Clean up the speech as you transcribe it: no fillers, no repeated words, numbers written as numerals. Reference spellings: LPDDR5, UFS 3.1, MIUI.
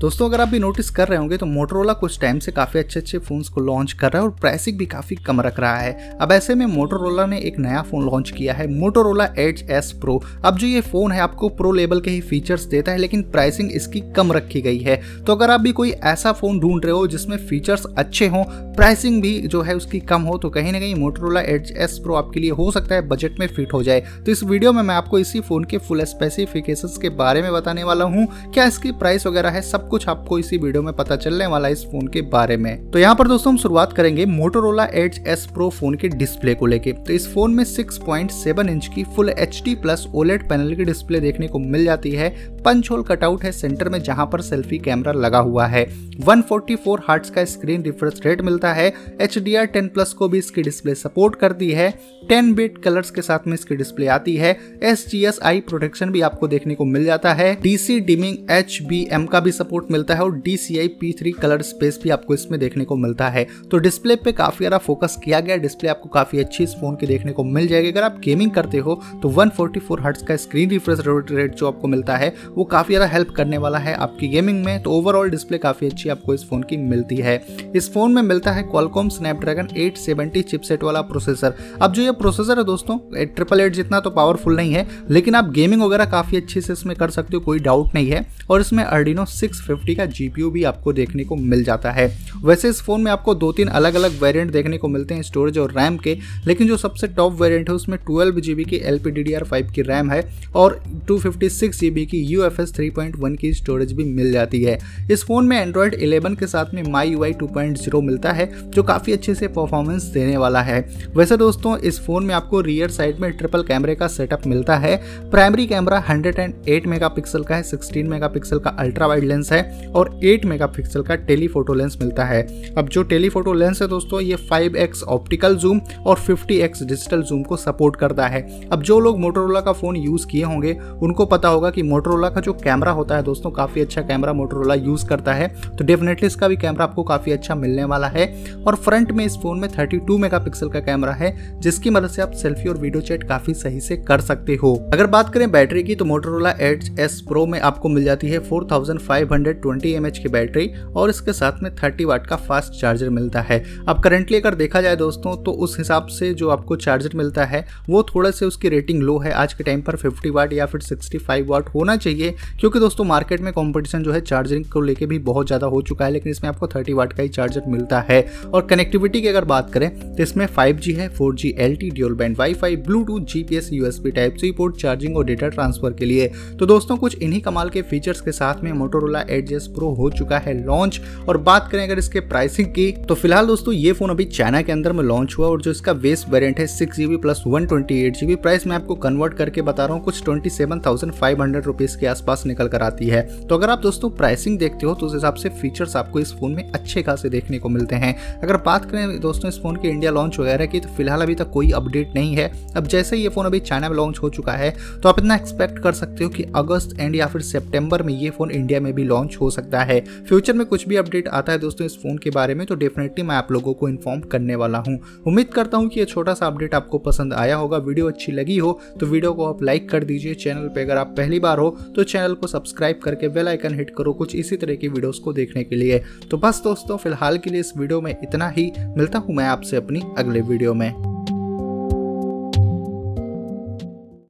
दोस्तों अगर आप भी नोटिस कर रहे होंगे तो मोटोरोला कुछ टाइम से काफ़ी अच्छे अच्छे फ़ोन्स को लॉन्च कर रहा है और प्राइसिंग भी काफ़ी कम रख रहा है। अब ऐसे में मोटोरोला ने एक नया फ़ोन लॉन्च किया है, मोटोरोला एज S Pro। अब जो ये फ़ोन है आपको प्रो लेवल के ही फीचर्स देता है, लेकिन प्राइसिंग इसकी कम रखी गई है। तो अगर आप भी कोई ऐसा फ़ोन ढूंढ रहे हो जिसमें फ़ीचर्स अच्छे हों, प्राइसिंग भी जो है उसकी कम हो, तो कहीं ना कहीं मोटोरोला एज S Pro आपके लिए हो सकता है बजट में फिट हो जाए। तो इस वीडियो में मैं आपको इसी फ़ोन के फुल स्पेसिफिकेशंस के बारे में बताने वाला हूँ, क्या इसकी प्राइस वगैरह है, सब कुछ आपको इसी वीडियो में पता चलने वाला है इस फोन के बारे में। तो यहाँ पर दोस्तों हम शुरुआत करेंगे Motorola Edge S Pro phone के डिस्प्ले को लेके। तो इस फोन में 6.7 इंच की full HD plus OLED panel की डिस्प्ले देखने को मिल जाती है। पंच होल कटआउट है सेंटर में जहाँ पर सेल्फी कैमरा लगा हुआ है। 144 हर्ट्ज का स्क्रीन रिफ्रेश रेट मिलता है। HDR10+ को भी इसकी डिस्प्ले सपोर्ट करती है। 10-bit कलर्स के साथ में इसकी डिस्प्ले आती है। SGSI प्रोटेक्शन भी आपको देखने को मिल जाता है। DC डिमिंग HBM का भी सपोर्ट मिलता है और DCI-P3 कलर स्पेस भी आपको इसमें देखने को मिलता है। तो डिस्प्ले पे काफी ज्यादा फोकस किया गया, डिस्प्ले आपको काफी अच्छी इस फोन की देखने को मिल जाएगी। अगर आप गेमिंग करते हो तो 144 हर्ट्ज का स्क्रीन रिफ्रेश रेट जो आपको मिलता है वो काफी ज्यादा हेल्प करने वाला है आपकी गेमिंग में। तो ओवरऑल डिस्प्ले काफी अच्छी आपको इस फोन की मिलती है। इस फोन में मिलता है क्वालकॉम स्नैपड्रैगन 870 चिपसेट वाला प्रोसेसर। अब जो ये प्रोसेसर है दोस्तों 888 जितना तो पावरफुल नहीं है, लेकिन आप गेमिंग वगैरह काफी अच्छे से इसमें कर सकते हो, कोई डाउट नहीं है। और इसमें आर्डिनो 650 का GPU भी आपको देखने को मिल जाता है। वैसे इस फोन में आपको 2-3 अलग अलग वेरिएंट देखने को मिलते हैं स्टोरेज और रैम के, लेकिन जो सबसे टॉप वेरिएंट है उसमें 12GB की LPDDR5 की रैम है और 256GB की UFS 3.1 की स्टोरेज भी मिल जाती है। इस फोन में Android 11 के साथ में MIUI 2.0 मिलता है, जो काफ़ी अच्छे से परफॉर्मेंस देने वाला है। वैसे दोस्तों इस फोन में आपको रियर साइड में ट्रिपल कैमरे का सेटअप मिलता है। प्राइमरी कैमरा 108 मेगापिक्सल का है, 16 मेगापिक्सल का अल्ट्रा वाइड लेंस है और 8 मेगापिक्सल का टेलीफोटो लेंस मिलता है। अब जो टेलीफोटो लेंस है दोस्तों ये 5x ऑप्टिकल जूम और 50x डिजिटल जूम को सपोर्ट करता है। अब जो लोग मोटोरोला का फ़ोन यूज़ किए होंगे उनको पता होगा कि मोटोरोला का जो कैमरा होता है दोस्तों काफ़ी अच्छा कैमरा मोटोरोला यूज़ करता है। तो डेफिनेटली इसका भी कैमरा आपको काफ़ी अच्छा मिलने वाला है। और फ्रंट में इस फ़ोन में 32 मेगापिक्सल का कैमरा है, जिसकी मदद से आप सेल्फी और वीडियो चैट काफ़ी सही से कर सकते हो। अगर बात करें बैटरी की तो मोटोरोला एज S Pro में आपको मिल जाती है 4520 mAh की बैटरी और इसके साथ में 30 वाट का फास्ट चार्जर मिलता है। अब करंटली अगर देखा जाए दोस्तों तो उस हिसाब से जो आपको चार्जर मिलता है वो थोड़ा से उसकी रेटिंग लो है। आज के टाइम पर 50 वाट या फिर 65 वाट होना चाहिए, क्योंकि दोस्तों मार्केट में कंपटीशन जो है चार्जिंग को लेके भी बहुत ज़्यादा हो चुका है, लेकिन इसमें आपको 30 वाट का ही चार्जर मिलता है। और कनेक्टिविटी की अगर बात करें तो इसमें 5G है, 4G LTE dual band wifi, Bluetooth, GPS, USB Type-C port, charging और डेटा ट्रांसफर के लिए। तो दोस्तों कुछ इन्हीं कमाल के फीचर्स के साथ में मोटोरोला एज S Pro हो चुका है लॉन्च। और बात करें अगर इसके प्राइसिंग की तो फिलहाल दोस्तों ये फोन अभी चाइना के अंदर में लॉन्च हुआ और जो इसका बेस वेरिएंट है 6GB + 128GB, प्राइस मैं आपको कन्वर्ट करके बता रहा हूँ, कुछ 27,500 रुपीज के आसपास निकल कर आती है। तो अगर आप दोस्तों प्राइसिंग देखते हो तो उस हिसाब से फीचर्स आपको इस फोन में अच्छे खासे देखने को मिलते हैं। अगर बात करें दोस्तों इस फोन के इंडिया लॉन्च वगैरह की तो फिलहाल अभी तक कोई अपडेट नहीं है। अब जैसे ये फोन अभी चाइना में लॉन्च हो चुका है तो आप इतना एक्सपेक्ट कर सकते हो कि अगस्त एंड या फिर सितंबर में ये फोन इंडिया में भी लॉन्च हो सकता है। फ्यूचर में कुछ भी अपडेट आता है दोस्तों इस फोन के बारे में तो डेफिनेटली मैं आप लोगों को इन्फॉर्म करने वाला हूं। उम्मीद करता हूं कि ये छोटा सा अपडेट आपको पसंद आया होगा। वीडियो अच्छी लगी हो तो वीडियो को आप लाइक कर दीजिए। चैनल पे अगर आप पहली बार हो तो चैनल को सब्सक्राइब करके बेल आइकन हिट करो कुछ इसी तरह की वीडियोस को देखने के लिए। तो बस दोस्तों फिलहाल के लिए इस वीडियो में इतना ही, मिलता हूँ मैं आपसे अपनी अगले वीडियो में।